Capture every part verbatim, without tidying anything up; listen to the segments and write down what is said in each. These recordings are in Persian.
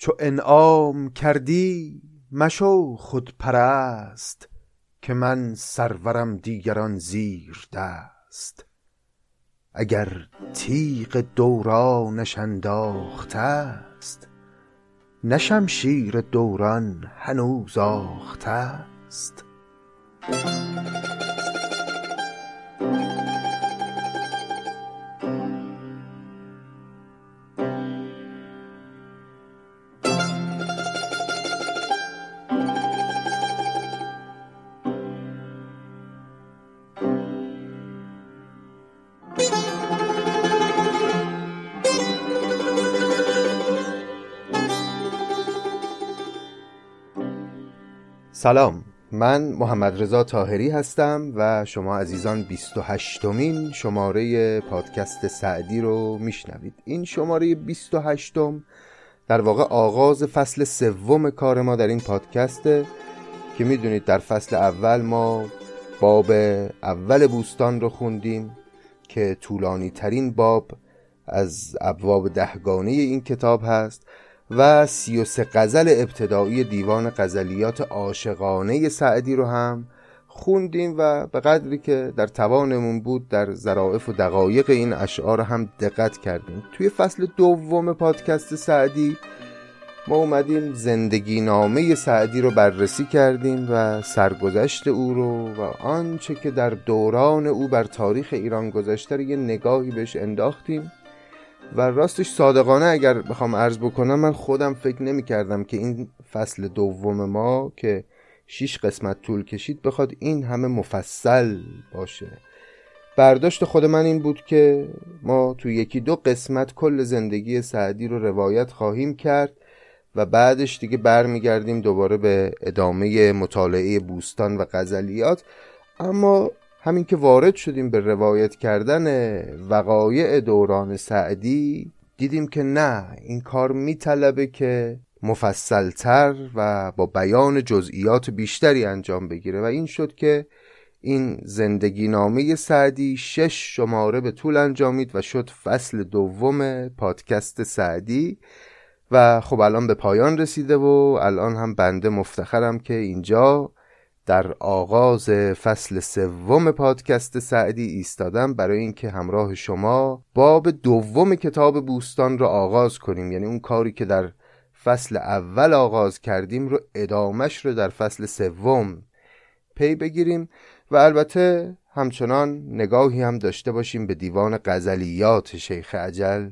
چو انعام کردی مشو خود پرست، که من سرورم دیگران زیر دست. اگر تیغ دورانش انداخته است، نه شمشیر دوران هنوز آخته است. سلام، من محمد رضا طاهری هستم و شما عزیزان بیست و هشتمین شماره پادکست سعدی رو میشنوید. این شماره بیست و هشتم در واقع آغاز فصل سوم کار ما در این پادکسته که میدونید در فصل اول ما باب اول بوستان رو خوندیم که طولانی ترین باب از ابواب دهگانه این کتاب هست و سی و سه غزل ابتدایی دیوان غزلیات عاشقانه سعدی رو هم خوندیم و به قدری که در توانمون بود در ظرافت و دقایق این اشعار هم دقت کردیم. توی فصل دوم پادکست سعدی ما اومدیم زندگی نامه سعدی رو بررسی کردیم و سرگذشت او رو و آنچه که در دوران او بر تاریخ ایران گذشته رو یه نگاهی بهش انداختیم و راستش صادقانه اگر بخوام عرض بکنم، من خودم فکر نمی کردم که این فصل دوم ما که شش قسمت طول کشید بخواد این همه مفصل باشه. برداشت خود من این بود که ما تو یکی دو قسمت کل زندگی سعدی رو روایت خواهیم کرد و بعدش دیگه برمی گردیم دوباره به ادامه مطالعه بوستان و غزلیات. اما همین که وارد شدیم به روایت کردن وقایع دوران سعدی، دیدیم که نه، این کار میطلبه که مفصلتر و با بیان جزئیات بیشتری انجام بگیره و این شد که این زندگی نامه سعدی شش شماره به طول انجامید و شد فصل دوم پادکست سعدی و خب الان به پایان رسیده و الان هم بنده مفتخرم که اینجا در آغاز فصل سوم پادکست سعدی ایستادم برای اینکه همراه شما باب دوم کتاب بوستان را آغاز کنیم. یعنی اون کاری که در فصل اول آغاز کردیم رو ادامش رو در فصل سوم پی بگیریم و البته همچنان نگاهی هم داشته باشیم به دیوان غزلیات شیخ اجل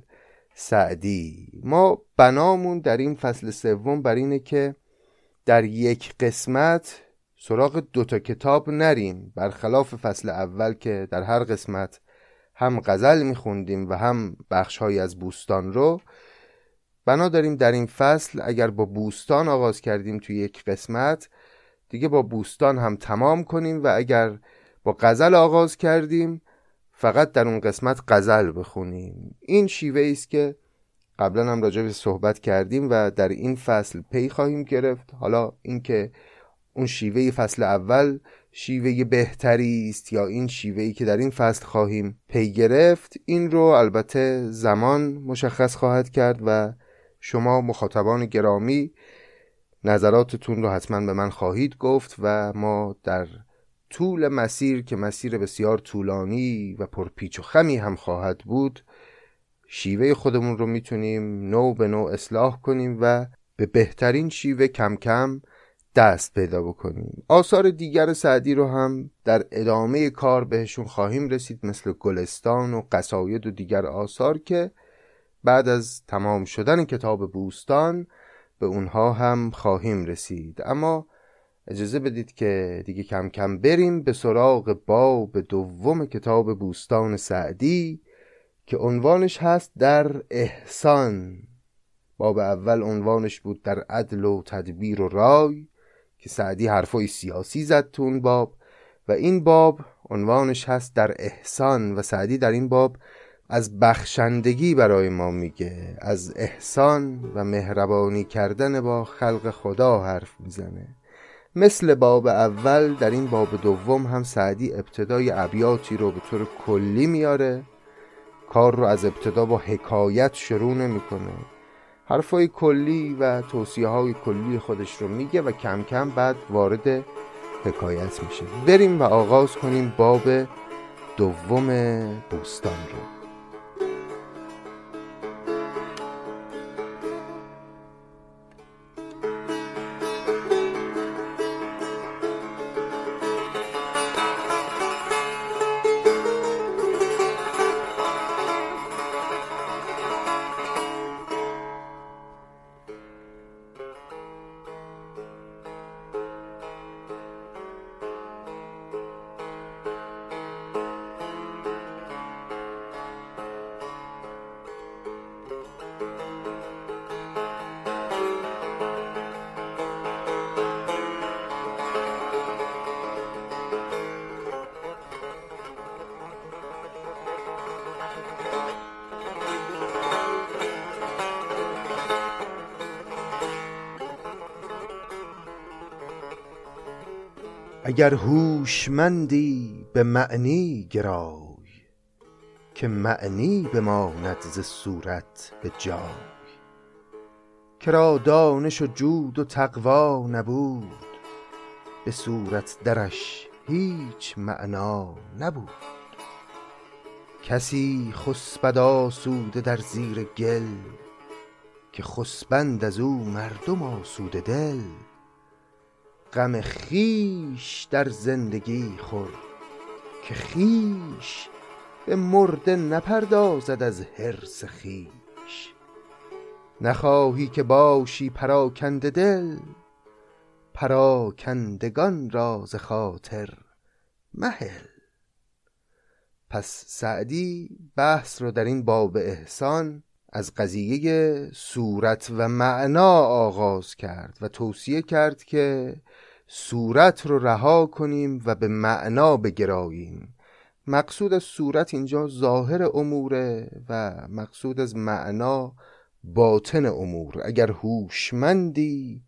سعدی. ما بنامون در این فصل سوم بر اینه که در یک قسمت سراغ دوتا کتاب نریم، برخلاف فصل اول که در هر قسمت هم غزل میخوندیم و هم بخشهایی از بوستان رو. بنا داریم در این فصل اگر با بوستان آغاز کردیم توی یک قسمت، دیگه با بوستان هم تمام کنیم و اگر با غزل آغاز کردیم فقط در اون قسمت غزل بخونیم. این شیوه ایست که قبلا هم راجع به صحبت کردیم و در این فصل پی خواهیم گرفت. حالا اینکه اون شیوه فصل اول شیوه بهتری است یا این شیوهی که در این فصل خواهیم پی گرفت، این رو البته زمان مشخص خواهد کرد و شما مخاطبان گرامی نظراتتون رو حتما به من خواهید گفت و ما در طول مسیر که مسیر بسیار طولانی و پرپیچ و خمی هم خواهد بود، شیوه خودمون رو میتونیم نو به نو اصلاح کنیم و به بهترین شیوه کم کم دست پیدا بکنیم. آثار دیگر سعدی رو هم در ادامه کار بهشون خواهیم رسید، مثل گلستان و قصاید و دیگر آثار که بعد از تمام شدن کتاب بوستان به اونها هم خواهیم رسید. اما اجازه بدید که دیگه کم کم بریم به سراغ باب دوم کتاب بوستان سعدی که عنوانش هست در احسان. باب اول عنوانش بود در عدل و تدبیر و رای که سعدی حرفای سیاسی زد تو اون باب و این باب عنوانش هست در احسان و سعدی در این باب از بخشندگی برای ما میگه، از احسان و مهربانی کردن با خلق خدا حرف میزنه. مثل باب اول در این باب دوم هم سعدی ابتدای ابیاتی رو به طور کلی میاره، کار رو از ابتدا با حکایت شروع نمیکنه حرفای کلی و توصیه‌های کلی خودش رو میگه و کم کم بعد وارد حکایت میشه. بریم و آغاز کنیم باب دوم بوستان رو. اگر هوشمندی به معنی گرای، که معنی بماند ز صورت به جای. که را دانش و جود و تقوا نبود، به صورت درش هیچ معنا نبود. کسی خسبد آسوده در زیر گل، که خسبند از او مردم آسوده دل. غم خیش در زندگی خور، که خیش به مرده نپردازد از حرص خیش. نخواهی که باشی پراکنده دل، پراکندگان را ز خاطر مهل. پس سعدی بحث رو در این باب احسان از قضیه صورت و معنا آغاز کرد و توصیه کرد که صورت رو رها کنیم و به معنا بگراییم. مقصود از صورت اینجا ظاهر اموره و مقصود از معنا باطن امور. اگر هوشمندی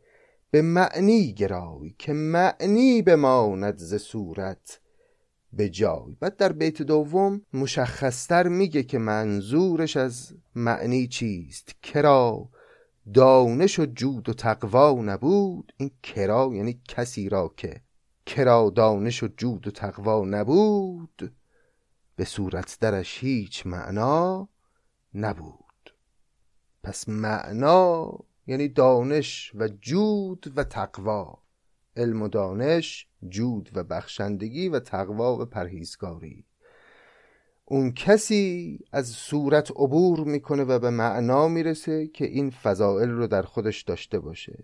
به معنی گرایی، که معنی بماند ز صورت به جای. بعد در بیت دوم مشخصتر میگه که منظورش از معنی چیست. کرا دانش و جود و تقوا نبود. این کرا یعنی کسی را که کرا دانش و جود و تقوا نبود، به صورت درش هیچ معنا نبود. پس معنا یعنی دانش و جود و تقوا، علم و دانش، جود و بخشندگی و تقوا و پرهیزگاری. اون کسی از صورت عبور میکنه و به معنا میرسه که این فضائل رو در خودش داشته باشه.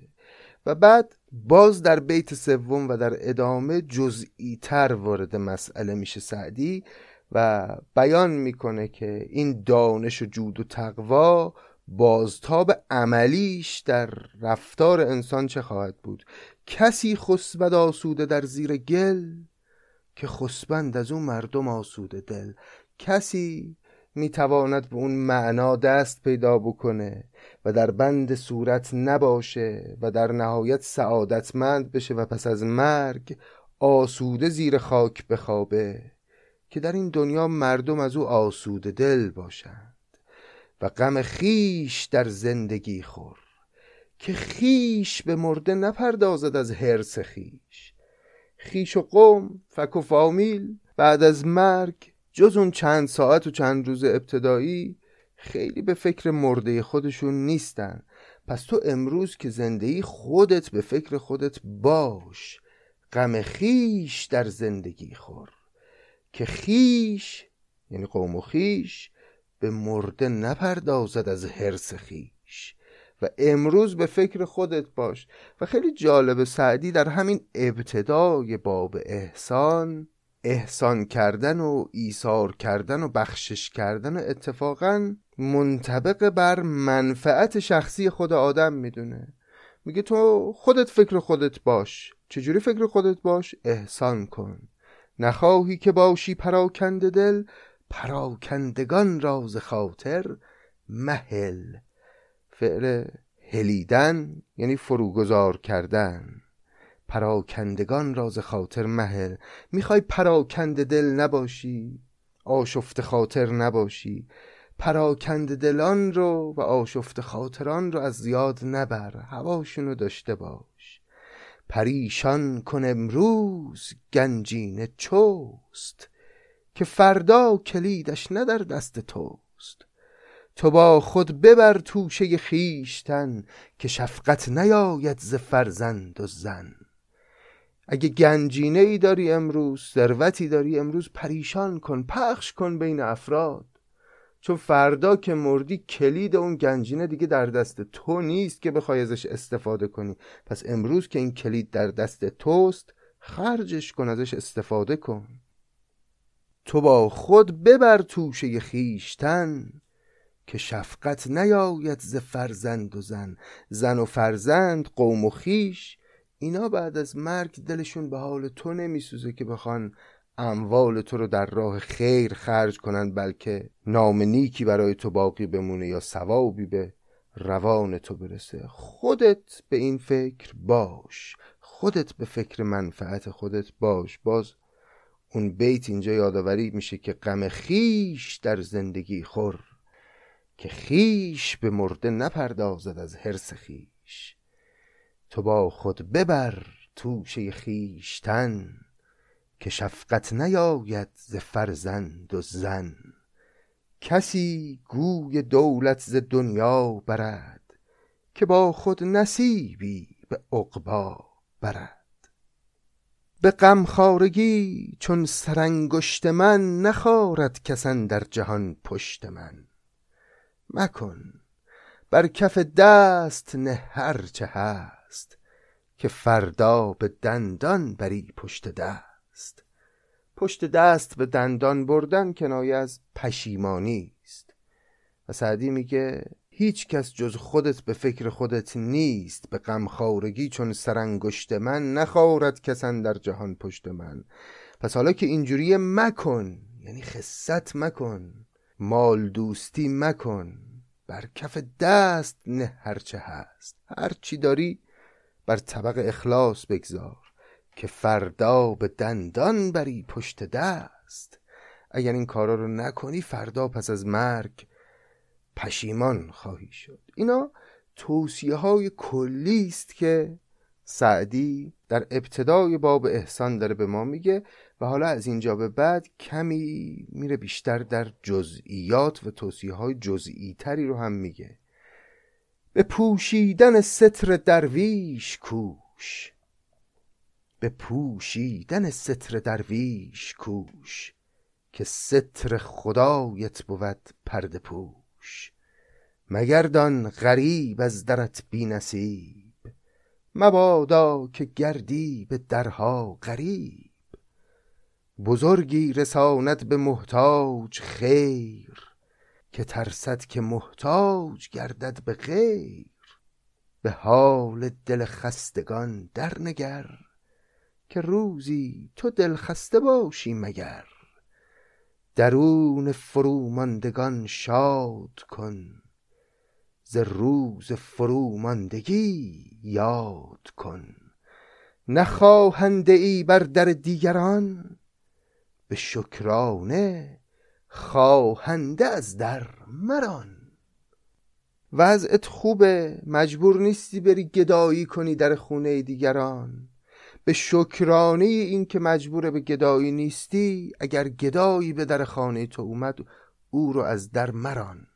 و بعد باز در بیت سوم و در ادامه جزئی تر وارد مسئله میشه سعدی و بیان میکنه که این دانش و جود و تقوا بازتاب عملیش در رفتار انسان چه خواهد بود. کسی خسبد آسوده در زیر گل، که خسبند از اون مردم آسوده دل. کسی میتواند به اون معنا دست پیدا بکنه و در بند صورت نباشه و در نهایت سعادتمند بشه و پس از مرگ آسوده زیر خاک بخوابه، که در این دنیا مردم از او آسوده دل باشند. و غم خیش در زندگی خور، که خیش به مرده نپردازد از حرص خیش. خیش و قوم، فک و فامیل بعد از مرگ جز اون چند ساعت و چند روز ابتدایی خیلی به فکر مرده خودشون نیستن. پس تو امروز که زنده‌ای خودت به فکر خودت باش. غم خیش در زندگی خور، که خیش یعنی قوم و خیش به مرده نپردازد از حرص خیش. و امروز به فکر خودت باش. و خیلی جالب سعدی در همین ابتدای باب احسان، احسان کردن و ایثار کردن و بخشش کردن و اتفاقا منطبق بر منفعت شخصی خود آدم میدونه. میگه تو خودت فکر خودت باش. چجوری فکر خودت باش؟ احسان کن. نخواهی که باشی پراکنده دل، پراکندگان را ز خاطر مهل. فعل هلیدن یعنی فروگذار کردن. پراکندگان را ز خاطر مهل. میخوای پراکنده دل نباشی، آشفت خاطر نباشی، پراکند دلان رو و آشفت خاطران رو از یاد نبر، هواشونو داشته باش. پریشان کن امروز گنجینه چوست، که فردا کلیدش نه در دست توست. تو با خود ببر توشه خیشتن، که شفقت نیاید ز فرزند و زن. اگه گنجینه ای داری امروز، ثروتی داری امروز، پریشان کن، پخش کن بین افراد، چون فردا که مردی کلید اون گنجینه دیگه در دست تو نیست که بخوای ازش استفاده کنی. پس امروز که این کلید در دست توست، خرجش کن، ازش استفاده کن. تو با خود ببر توشه خیشتن، که شفقت نیاید ز فرزند و زن. زن و فرزند، قوم و خیش، اینا بعد از مرگ دلشون به حال تو نمیسوزه که بخوان اموال تو رو در راه خیر خرج کنن، بلکه نام نیکی برای تو باقی بمونه یا ثوابی به روان تو برسه. خودت به این فکر باش، خودت به فکر منفعت خودت باش. باز اون بیت اینجا یادآوری میشه که غم خیش در زندگی خور، که خیش به مرده نپردازد از حرص خیش. تو با خود ببر توشه خیشتن، که شفقت نیاید ز فرزند و زن. کسی گوی دولت ز دنیا برد، که با خود نصیبی به عقبی برد. به غمخوارگی چون سرانگشت من، نخارد کس اندر جهان پشت من. مکن بر کف دست نه هر چه هست، که فردا به دندان بری پشت دست. پشت دست به دندان بردن کنایه از پشیمانی است. و سعدی میگه هیچ کس جز خودت به فکر خودت نیست. به غمخوارگی چون سرانگشت من، نخارد کس اندر جهان پشت من. پس حالا که اینجوریه، مکن، یعنی خست مکن، مال دوستی مکن، بر کف دست نه هرچه هست. هر چی داری بر طبق اخلاص بگذار، که فردا به دندان بری پشت دست. اگر این کارا رو نکنی، فردا پس از مرگ پشیمان خواهی شد. اینا توصیه های کلی است که سعدی در ابتدای باب احسان داره به ما میگه، و حالا از اینجا به بعد کمی میره بیشتر در جزئیات و توصیه های جزئی تری رو هم میگه. به پوشیدن ستر درویش کوش، به پوشیدن ستر درویش کوش، که ستر خدایت بود پرده پوش. مگردان غریب از درت بی نصیب، مبادا که گردی به درها غریب. بزرگی رساند به محتاج خیر، که ترسد که محتاج گردد به غیر. به حال دل خستگان در نگر، که روزی تو دل خسته باشی مگر. درون فروماندگان شاد کن، ز روز فروماندگی یاد کن. نخواهنده ای بر در دیگران، به شکرانه خواهنده از در مران. وضعت خوبه، مجبور نیستی بری گدایی کنی در خونه دیگران. به شکرانه این که مجبور به گدایی نیستی، اگر گدایی به در خانه تو اومد، او رو از در مران.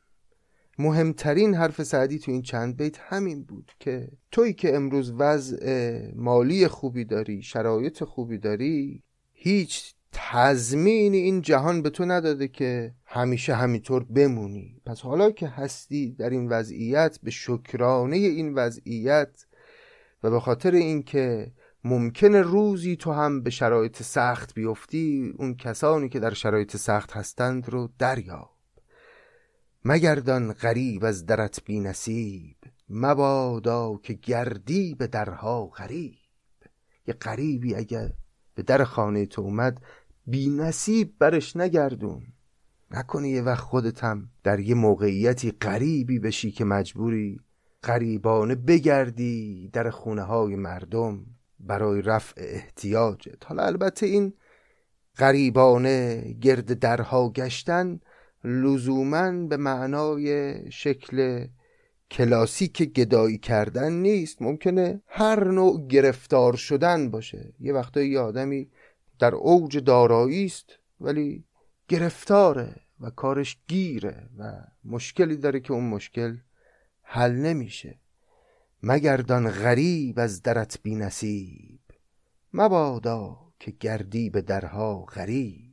مهمترین حرف سعدی تو این چند بیت همین بود که تویی که امروز وضع مالی خوبی داری، شرایط خوبی داری، هیچ تضمینی این جهان به تو نداده که همیشه همینطور بمونی. پس حالا که هستی در این وضعیت، به شکرانه این وضعیت و به خاطر اینکه ممکنه روزی تو هم به شرایط سخت بیفتی، اون کسانی که در شرایط سخت هستند رو دریاب. مگردان غریب از درت بی نصیب، مبادا که گردی به درها غریب. یه غریبی اگر به در خانه تو اومد، بی نصیب برش نگردون. نکنی یه وقت خودت هم در یه موقعیتی غریبی بشی که مجبوری غریبانه بگردی در خونه های مردم برای رفع احتیاجت. حالا البته این غریبانه گرد درها گشتن لزوماً به معنای شکل کلاسیک گدایی کردن نیست، ممکنه هر نوع گرفتار شدن باشه. یه وقتایی آدمی در اوج دارایی است ولی گرفتاره و کارش گیره و مشکلی داره که اون مشکل حل نمیشه. مگردان غریب از درت بی نصیب، مبادا که گردی به درها غریب.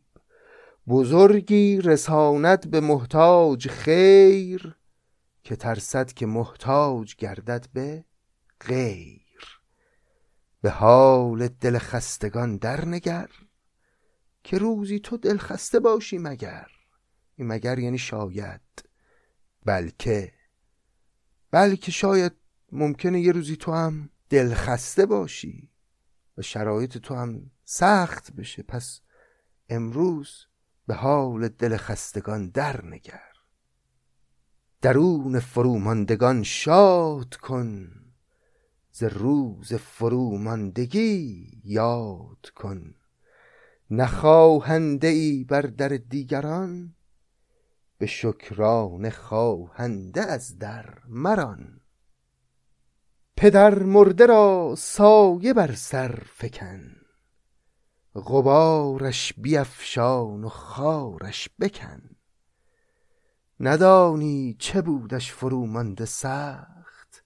بزرگی رساند به محتاج خیر، که ترسد که محتاج گردد به غیر. به حال دل خستگان در نگر، که روزی تو دل خسته باشی مگر. این مگر یعنی شاید، بلکه بلکه شاید ممکنه یه روزی تو هم دل خسته باشی و شرایط تو هم سخت بشه. پس امروز به حال دل خستگان در نگر. درون فروماندگان شاد کن، ز روز فروماندگی یاد کن. نخواهنده ای بر در دیگران، به شکران خواهنده از در مران. پدر مرده را سایه بر سر فکن، غبارش بیفشان و خارش بکن. ندانی چه بودش فرومانده سخت،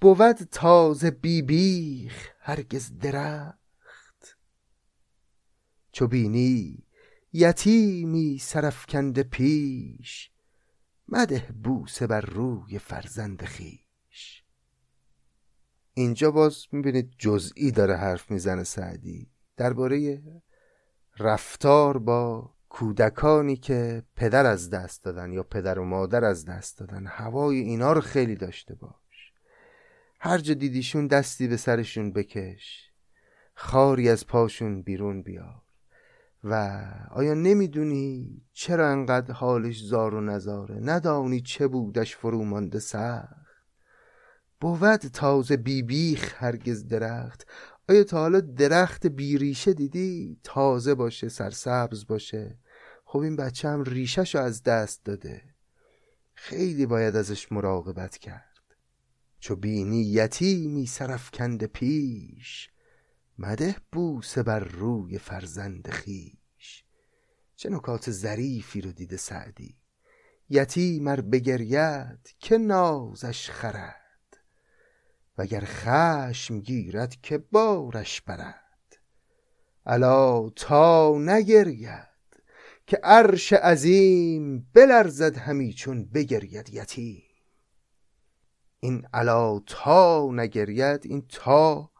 بود تازه بی بیخ هرگز درخت. چو بینی یتیمی سرفکنده پیش، مده بوسه بر روی فرزند خویش. اینجا باز میبینید جزئی داره حرف میزنه سعدی درباره رفتار با کودکانی که پدر از دست دادن یا پدر و مادر از دست دادن. هوای اینا رو خیلی داشته باش، هر جا دیدیشون دستی به سرشون بکش، خاری از پاشون بیرون بیار. و آیا نمیدونی چرا انقدر حالش زار و نزاره؟ ندانی چه بودش فرومانده سخت، بود تازه بی بیخ هرگز درخت. آیا تا حالا درخت بیریشه دیدی؟ تازه باشه، سرسبز باشه. خب این بچه هم ریشه‌شو از دست داده، خیلی باید ازش مراقبت کرد. چو بینی یتیمی سرفکنده پیش، مده بوسه بر روی فرزند خویش. چه نکات ظریفی رو دیده سعدی. یتیم ار بگرید که نازش خرد، وگر خشم گیرد که بارش برد. الا تا نگرید که عرش عظیم، بلرزد همی چون بگرید یتیم. این الا تا نگرید، این تا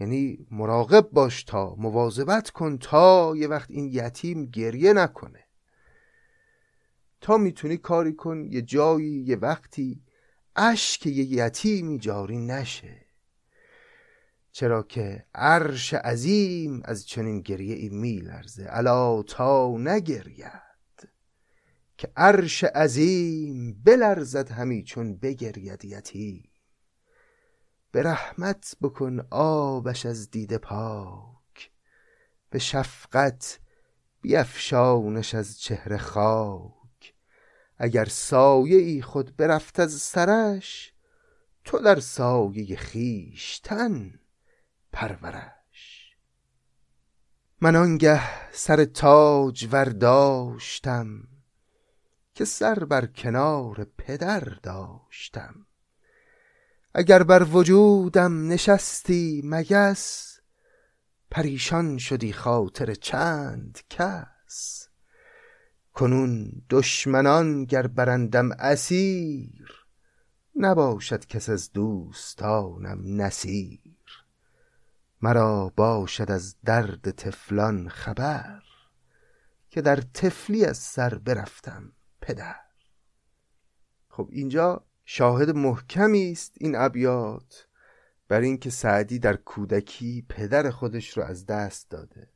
یعنی مراقب باش، تا مواظبت کن تا یه وقت این یتیم گریه نکنه. تا میتونی کاری کن، یه جایی یه وقتی اشک یه یتیمی جاری نشه، چرا که عرش عظیم از چنین گریه ای میلرزه. الا تا نگرید که عرش عظیم، بلرزد همی چون بگرید یتیم. به رحمت بکن آبش از دیده پاک، به شفقت بیفشانش از چهره خاک. اگر سایه ای خود برفت از سرش، تو در سایه خیشتن پرورش. من آنگه سر تاج ورداشتم، که سر بر کنار پدر داشتم. اگر بر وجودم نشستی مگس، پریشان شدی خاطر چند کس. کنون دشمنان گر برندم اسیر، نباشد کس از دوستانم نصیر. مرا باشد از درد طفلان خبر، که در طفلی از سر برفتم پدر. خب اینجا شاهد محکمی است این ابیات بر این که سعدی در کودکی پدر خودش رو از دست داده.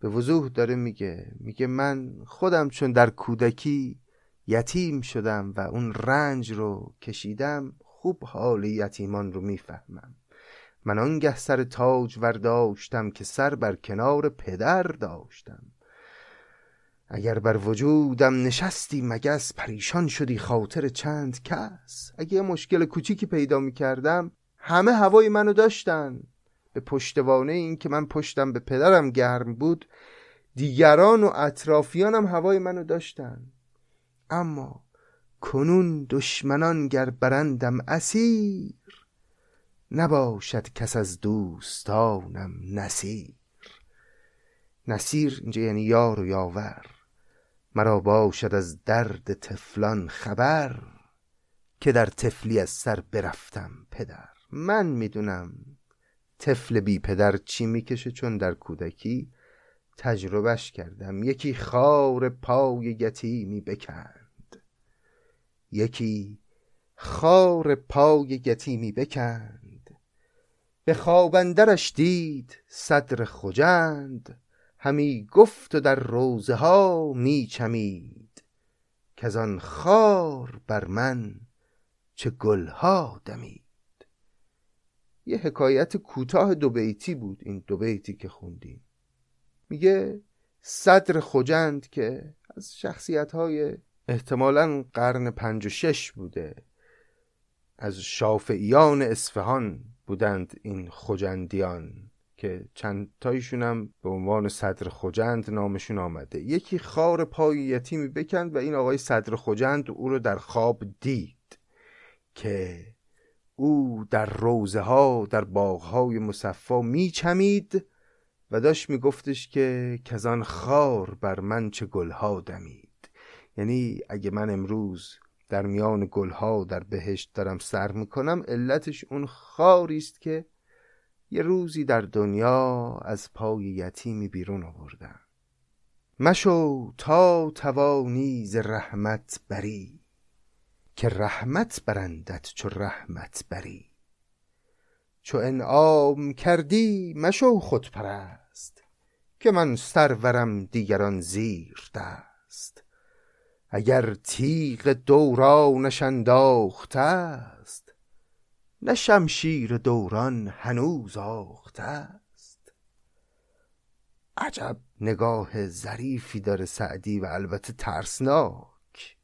به وضوح داره میگه میگه من خودم چون در کودکی یتیم شدم و اون رنج رو کشیدم، خوب حال یتیمان رو میفهمم. من آنگه سر تاج ورداشتم، که سر بر کنار پدر داشتم. اگر بر وجودم نشستی مگس، پریشان شدی خاطر چند کس. اگه یه مشکل کوچیکی پیدا می کردم، همه هوای منو داشتن. به پشتوانه این که من پشتم به پدرم گرم بود، دیگران و اطرافیانم هوای منو داشتن. اما کنون دشمنان گر برندم اسیر، نباشد کس از دوستانم نصیر. نصیر اینجا یعنی یار و یاور. مرا باشد از درد طفلان خبر، که در طفلی از سر برفتم پدر. من میدونم طفل بی پدر چی میکشه، چون در کودکی تجربهش کردم. یکی خار پای یتیمی بکند، یکی خار پای یتیمی بکند. به خواب اندرش دید صدر خجند، همی گفت و در روزه ها می چمید، که از آن خار بر من چه گلها دمید. یه حکایت کوتاه دو بیتی بود این دو بیتی که خوندیم. میگه صدر خجند که از شخصیت‌های احتمالاً قرن پنج و شش بوده، از شافعیان اصفهان بودند این خجندیان که چند تایشون هم به عنوان صدر خجند نامشون آمده. یکی خار پای یتیمی بکند و این آقای صدر خجند او رو در خواب دید، که او در روزه ها در باغهای مصفا میچمید و داشت میگفتش که کزان خار بر من چه گلها دمید. یعنی اگه من امروز در میان گلها در بهشت دارم سر میکنم، علتش اون خاریست که یه روزی در دنیا از پای یتیمی بیرون آوردم. مشو تا توانی ز رحمت بری، که رحمت برندت چو رحمت بری. چو انعام کردی مشو خود پرست، که من سرورم دیگران زیر دست. اگر تیغ دورانش انداخته است، نه شمشیر دوران هنوز آخته است. عجب نگاه ظریفی داره سعدی و البته ترسناک.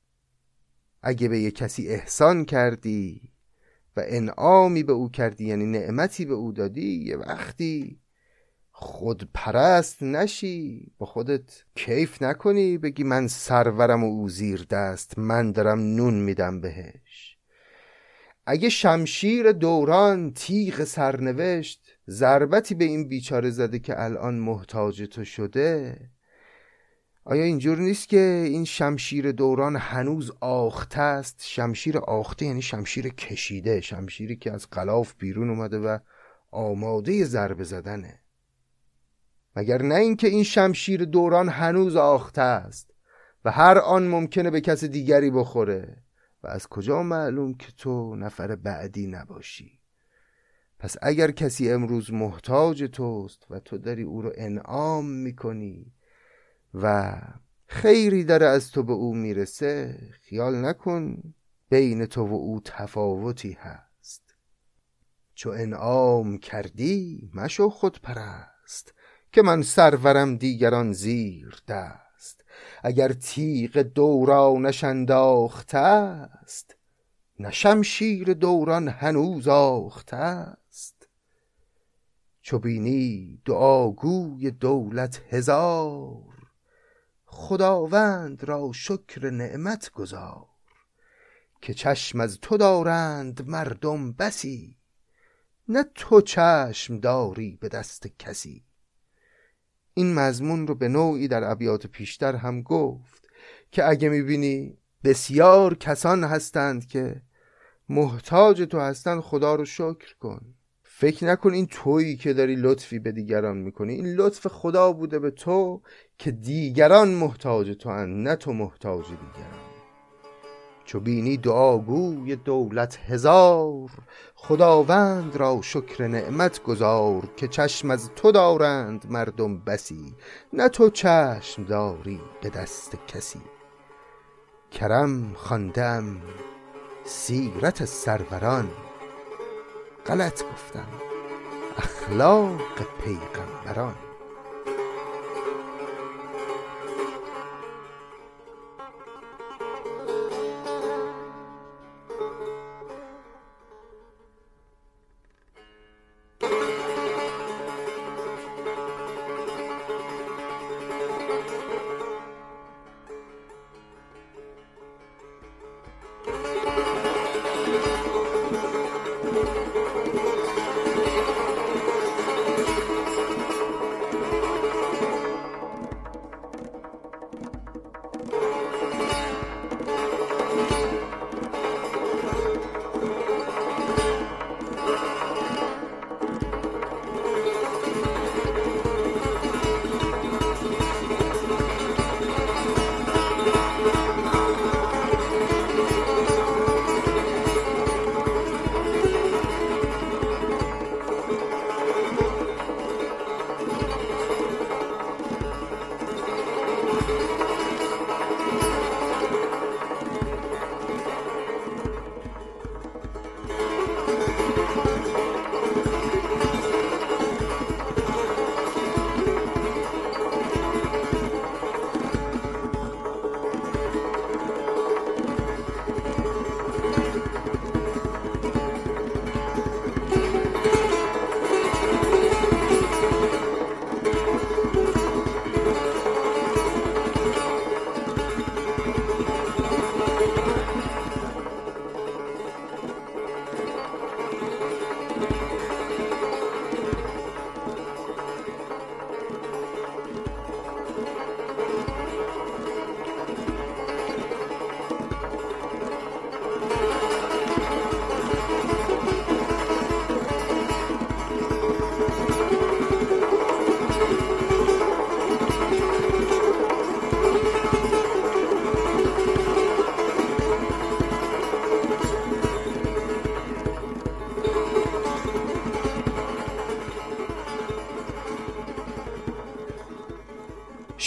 اگه به یک کسی احسان کردی و انعامی به او کردی، یعنی نعمتی به او دادی، یه وقتی خودپرست نشی، با خودت کیف نکنی، بگی من سرورم و او زیر دست، من دارم نون میدم بهش. اگه شمشیر دوران، تیغ سرنوشت، ضربتی به این بیچاره زده که الان محتاج تو شده، آیا اینجور نیست که این شمشیر دوران هنوز آخته است؟ شمشیر آخته یعنی شمشیر کشیده، شمشیری که از غلاف بیرون اومده و آماده ضربه زدنه. مگر نه اینکه این شمشیر دوران هنوز آخته است و هر آن ممکنه به کس دیگری بخوره، و از کجا معلوم که تو نفر بعدی نباشی؟ پس اگر کسی امروز محتاج توست و تو داری او رو انعام میکنی و خیری داره از تو به او میرسه، خیال نکن بین تو و او تفاوتی هست. چو انعام کردی مشو خود پرست، که من سرورم دیگران زیر دست. اگر تیغ دورانش انداخته است، نه شمشیر دوران هنوز آخته است. چو بینی دعاگوی دولت هزار، خداوند را شکر نعمت گزار. که چشم از تو دارند مردم بسی، نه تو چشم داری به دست کسی. این مضمون رو به نوعی در ابیات پیشتر هم گفت که اگه میبینی بسیار کسان هستند که محتاج تو هستند، خدا رو شکر کن. فکر نکن این تویی که داری لطفی به دیگران میکنی. این لطف خدا بوده به تو که دیگران محتاج تو هستند، نه تو محتاج دیگران. چو بینی دعاگوی دولت هزار، خداوند را شکر نعمت گزار. که چشم از تو دارند مردم بسی، نه تو چشم داری به دست کسی. کرم خواندم سیرت سروران، غلط گفتم اخلاق پیغمبران.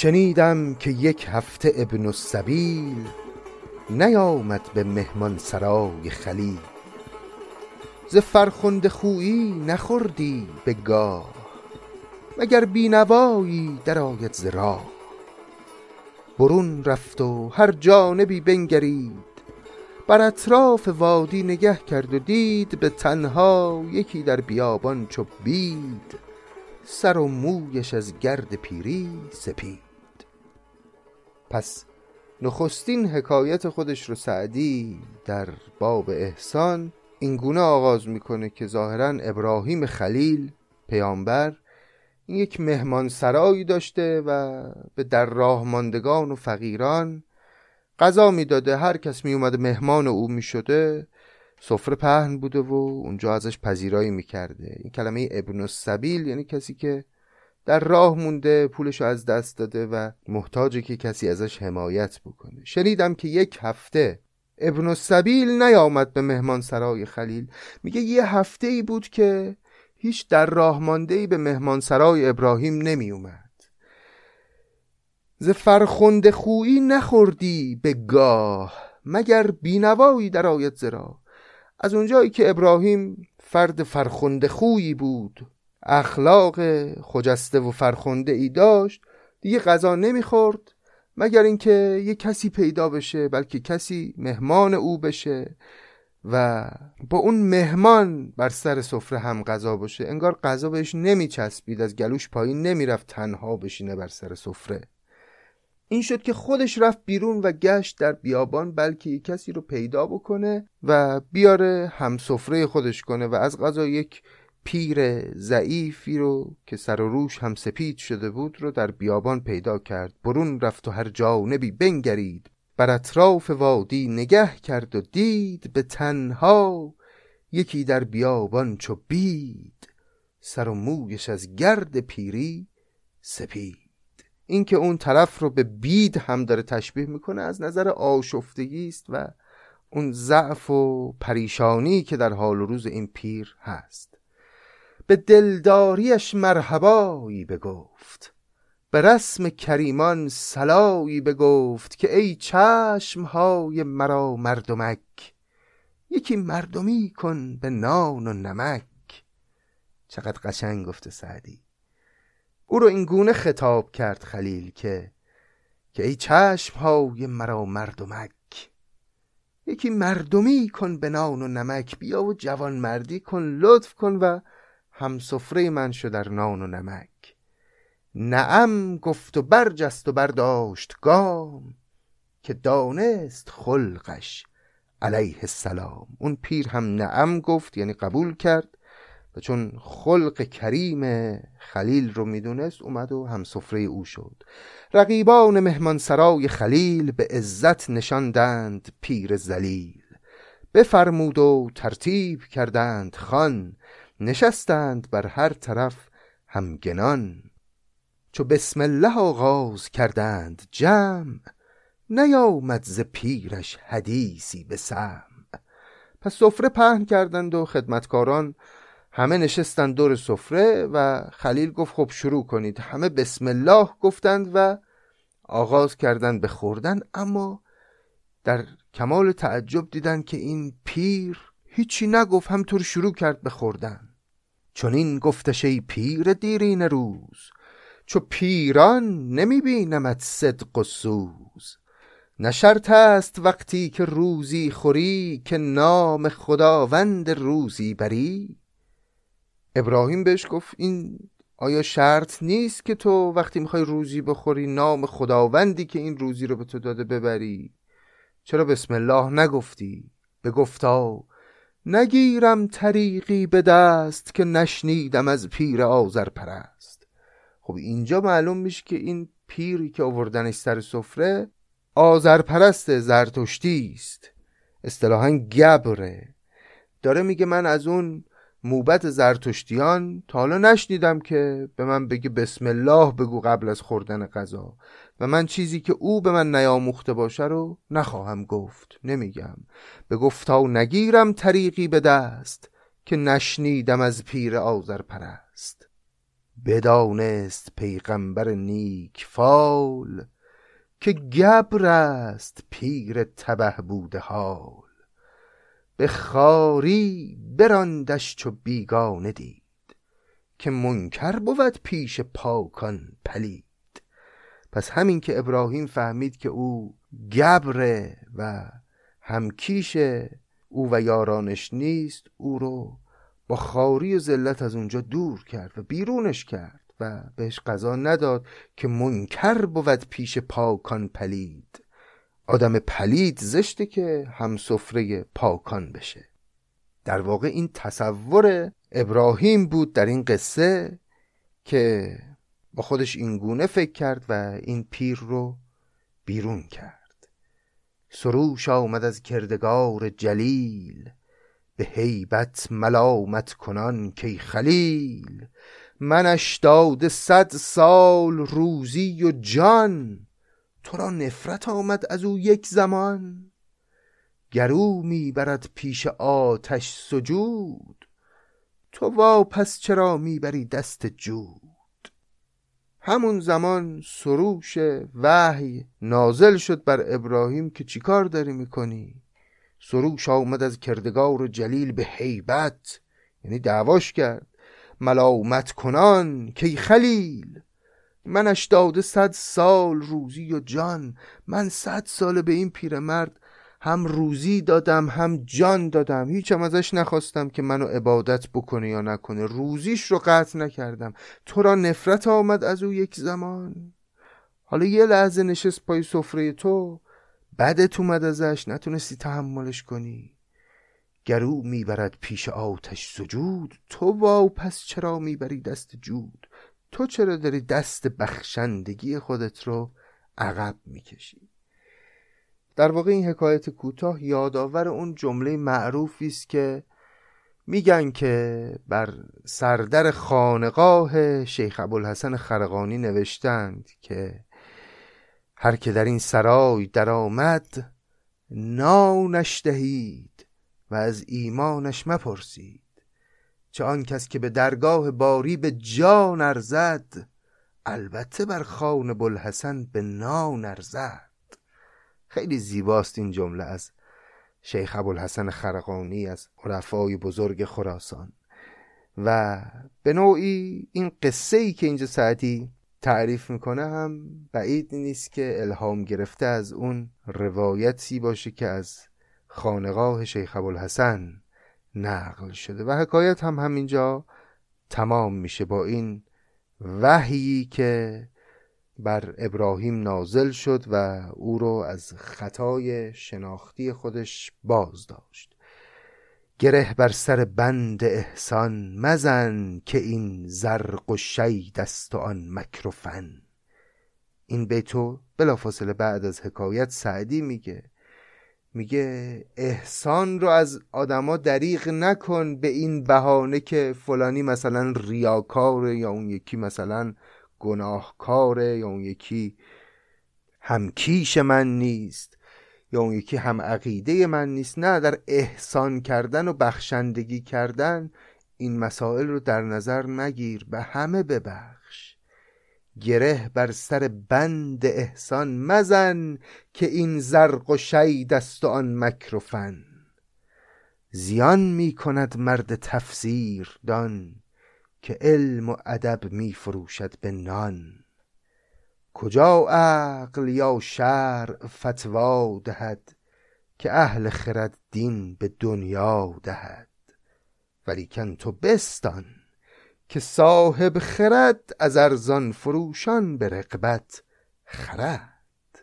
شنیدم که یک هفته ابن السبیل نیامد به مهمان سرای خلیل. ز فرخنده خویی نخوردی به گاه، مگر بینوایی در آید ز راه. برون رفت و هر جانبی بنگرید، بر اطراف وادی نگه کرد و دید به تنها یکی در بیابان چو بید، سر و مویش از گرد پیری سپید. پس نخستین حکایت خودش رو سعدی در باب احسان این گونه آغاز میکنه که ظاهرا ابراهیم خلیل پیامبر این یک مهمان سرایی داشته و به در راه ماندگان و فقیران غذا میداده. هر کس می اومده مهمان او میشده، سفره پهن بوده و اونجا ازش پذیرایی میکرده. این کلمه ابن السبیل یعنی کسی که در راه مونده، پولشو از دست داده و محتاجه که کسی ازش حمایت بکنه. شنیدم که یک هفته ابن السبیل نیامد به مهمان سرای خلیل. میگه یه هفته ای بود که هیچ در راه مانده‌ای به مهمان سرای ابراهیم نمی اومد. ز فرخنده خویی نخوردی به گاه، مگر بینوایی در آید ز راه. از اونجایی که ابراهیم فرد فرخنده خویی بود، اخلاق خجسته و فرخنده ای داشت، دیگه غذا نمیخورد مگر اینکه یک کسی پیدا بشه، بلکه کسی مهمان او بشه و با اون مهمان بر سر سفره هم غذا باشه. انگار غذا بهش نمیچسبید، از گلوش پایین نمیرفت تنها بشینه بر سر سفره. این شد که خودش رفت بیرون و گشت در بیابان بلکه یک کسی رو پیدا بکنه و بیاره هم سفره خودش کنه و از غذا یک پیر ضعیفی رو که سر و روش هم سپید شده بود رو در بیابان پیدا کرد. برون رفت و هر جانبی بنگرید، بر اطراف وادی نگه کرد و دید به تنها یکی در بیابان چو بید، سر و مویش از گرد پیری سپید. این که اون طرف رو به بید هم داره تشبیه میکنه، از نظر آشفتگی است و اون ضعف و پریشانی که در حال و روز این پیر هست. به دلداریش مرحبایی بگفت، به رسم کریمان سلایی بگفت، که ای چشمهای مرا مردمک، یکی مردمی کن به نان و نمک. چقدر قشنگ گفته سعدی. او رو این گونه خطاب کرد خلیل که که ای چشمهای مرا مردمک، یکی مردمی کن به نان و نمک. بیا و جوان مردی کن، لطف کن و همسفره من شو در نان و نمک. نعم گفت و برجست و برداشت گام، که دانست خلقش علیه السلام. اون پیر هم نعم گفت یعنی قبول کرد و چون خلق کریم خلیل رو میدونست اومد و هم سفره او شد. رقیبان مهمان سرای خلیل به عزت نشاندند پیر ذلیل. بفرمود و ترتیب کردند خان، نشستند بر هر طرف همگنان. چو بسم الله آغاز کردند جمع، نیامد ز پیرش حدیثی به سمع. پس سفره پهن کردند و خدمتکاران همه نشستند دور سفره و خلیل گفت خب شروع کنید. همه بسم الله گفتند و آغاز کردند به خوردن، اما در کمال تعجب دیدند که این پیر هیچی نگفت، همطور شروع کرد به خوردن. چون این گفتش ای پیر دیرین روز، چو پیران نمی بینمت صدق و سوز. نه شرط است وقتی که روزی خوری، که نام خداوند روزی بری. ابراهیم بهش گفت این آیا شرط نیست که تو وقتی میخوای روزی بخوری نام خداوندی که این روزی رو به تو داده ببری؟ چرا بسم الله نگفتی؟ بگفتا نگیرم طریقی به دست، که نشنیدم از پیر آذر پرست. خب اینجا معلوم میشه که این پیری که آوردنش سر سفره آذر پرست زرتشتی است، اصطلاحاً گبره. داره میگه من از اون موبت زرتشتیان تا حالا نشنیدم که به من بگه بسم الله بگو قبل از خوردن غذا، و من چیزی که او به من نیاموخته باشه رو نخواهم گفت، نمیگم. به گفتا نگیرم طریقی به دست، که نشنیدم از پیر آذر پرست. بدانست پیغمبر نیک فال که گبر است پیر تبه بوده حال. به خواری براندش چو بیگانه دید که منکر بود پیش پاکان پلید. پس همین که ابراهیم فهمید که او گبره و همکیشه، او و یارانش نیست، او رو با خواری و ذلت از اونجا دور کرد و بیرونش کرد و بهش قضا نداد که منکر بود پیش پاکان پلید. آدم پلید زشته که همسفره پاکان بشه. در واقع این تصور ابراهیم بود در این قصه که با خودش این گونه فکر کرد و این پیر رو بیرون کرد. سروش آمد از کردگار جلیل، به هیبت ملامت کنان کی خلیل. منش داده صد سال روزی و جان، تو را نفرت آمد از او یک زمان. گرو می برد پیش آتش سجود، تو واپس چرا می بری دست جود. همون زمان سروش وحی نازل شد بر ابراهیم که چی کار داری میکنی؟ سروش آمد از کردگار جلیل، به هیبت یعنی دعواش کرد، ملامت کنان کی خلیل. منش داده صد سال روزی و جان، من صد سال به این پیرمرد هم روزی دادم هم جان دادم، هیچم ازش نخواستم که منو عبادت بکنه یا نکنه، روزیش رو قطع نکردم. تو را نفرت آمد از او یک زمان. حالا یه لحظه نشست پای سفره تو، بدت اومد ازش، نتونستی تحملش کنی. گرو میبرد پیش آتش سجود، تو واپس چرا میبری دست جود. تو چرا داری دست بخشندگی خودت رو عقب میکشی؟ در واقع این حکایت کوتاه یادآور اون جمله معروفی است که میگن که بر سردر خانقاه شیخ ابوالحسن خرقانی نوشتند که هر که در این سرای در آمد نانش دهید و از ایمانش مپرسید، چه آن کس که به درگاه باری به جان ارزد، البته بر خوان ابوالحسن به نان ارزد. خیلی زیباست این جمله از شیخ ابوالحسن خرقانی، از عرفای بزرگ خراسان. و به نوعی این قصه‌ای که اینجا سعدی تعریف میکنه هم بعید نیست که الهام گرفته از اون روایتی باشه که از خانقاه شیخ ابوالحسن نقل شده. و حکایت هم همینجا تمام میشه با این وحیی که بر ابراهیم نازل شد و او رو از خطای شناختی خودش باز داشت. گره بر سر بند احسان مزن، که این زرق و شید است و آن مکر و فن. این بیتو بلافاصله بعد از حکایت سعدی میگه، میگه احسان رو از آدما دریغ نکن به این بهانه که فلانی مثلا ریاکاره یا اون یکی مثلا گناهکاره یا اون یکی همکیش من نیست یا اون یکی هم عقیده من نیست. نه، در احسان کردن و بخشندگی کردن این مسائل رو در نظر نگیر، به همه ببخش. گره بر سر بند احسان مزن، که این زرق و شید است و آن مکر و فن. زیان می کند مرد تفسیر دان، که علم و ادب می فروشد به نان. کجا عقل یا شرع فتوا دهد، که اهل خرد دین به دنیا دهد. ولیکن تو بستان که صاحب خرد، از ارزان فروشان به رقبت خرد.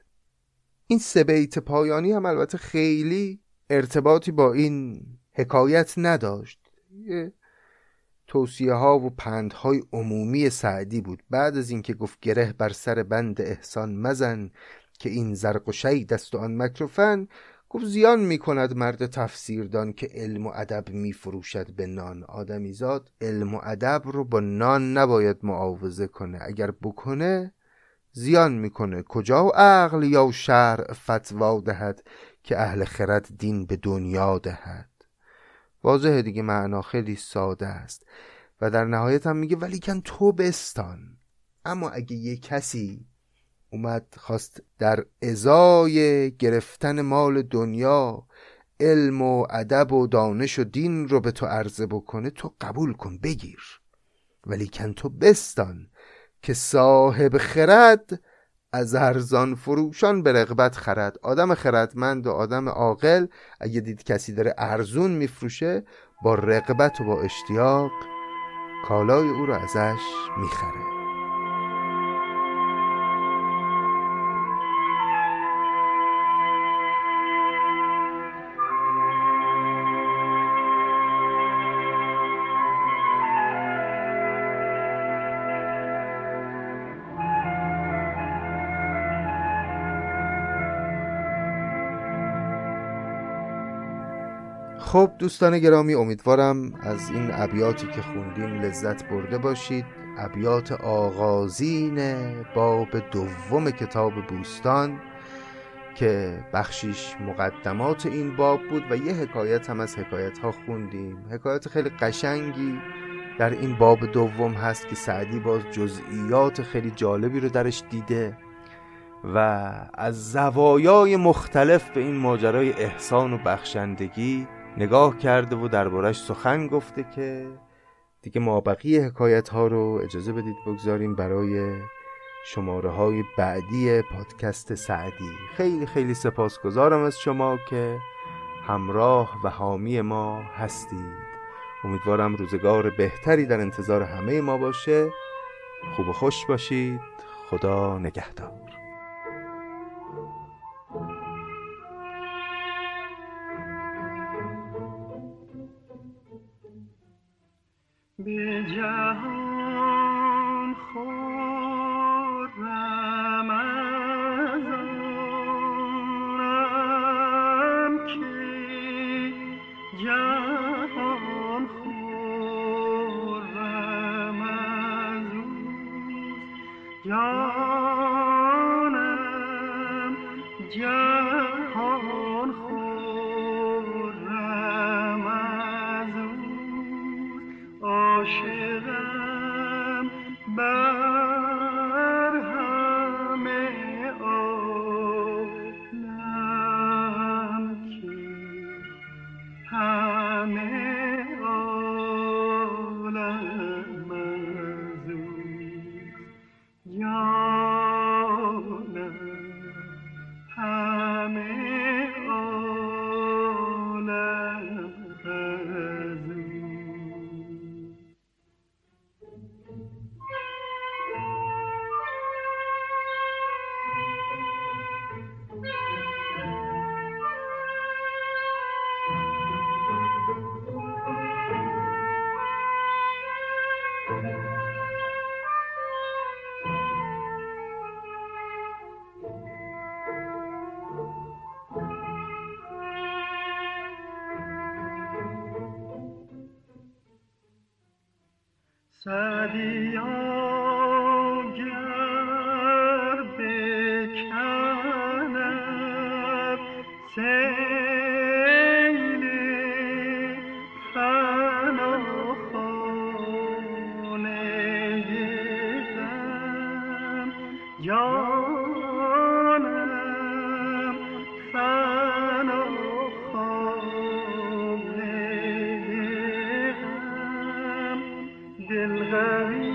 این سه بیت پایانی هم البته خیلی ارتباطی با این حکایت نداشت، یه توصیه ها و پندهای عمومی سعدی بود. بعد از اینکه گفت گره بر سر بند احسان مزن، که این زرق و شید است و آن مکر و فن، گفت زیان میکند مرد تفسیردان که علم و ادب میفروشد به نان. آدمیزاد علم و ادب رو با نان نباید معاوضه کنه، اگر بکنه زیان میکنه. کجا عقل یا شرع فتوا دهد، که اهل خرد دین به دنیا دهد. واضحه دیگه، معنا خیلی ساده است. و در نهایت هم میگه ولیکن تو بستان. اما اگه یه کسی اومد خواست در ازای گرفتن مال دنیا علم و ادب و دانش و دین رو به تو عرضه بکنه، تو قبول کن، بگیر. ولیکن تو بستان که صاحب خرد از ارزان فروشان به رغبت خرد. آدم خردمند و آدم عاقل اگه دید کسی داره ارزون میفروشه، با رغبت و با اشتیاق کالای او رو ازش میخره. خب دوستان گرامی، امیدوارم از این ابیاتی که خوندیم لذت برده باشید. ابیات آغازین باب دوم کتاب بوستان که بخشیش مقدمات این باب بود و یه حکایت هم از حکایت ها خوندیم. حکایت خیلی قشنگی در این باب دوم هست که سعدی باز جزئیات خیلی جالبی رو درش دیده و از زوایای مختلف به این ماجرای احسان و بخشندگی نگاه کرده و دربارش سخن گفته که دیگه ما بقیه حکایت ها رو اجازه بدید بگذاریم برای شماره های بعدی پادکست سعدی. خیلی خیلی سپاسگزارم از شما که همراه و حامی ما هستید. امیدوارم روزگار بهتری در انتظار همه ما باشه. خوب و خوش باشید. خدا نگهدار. جهان خورم از آنم که جهان خورم از جانم جهان خورم از آشق سعدی گر بکند سیل فنا خانه غم، جانم فنا خانه غم. I'm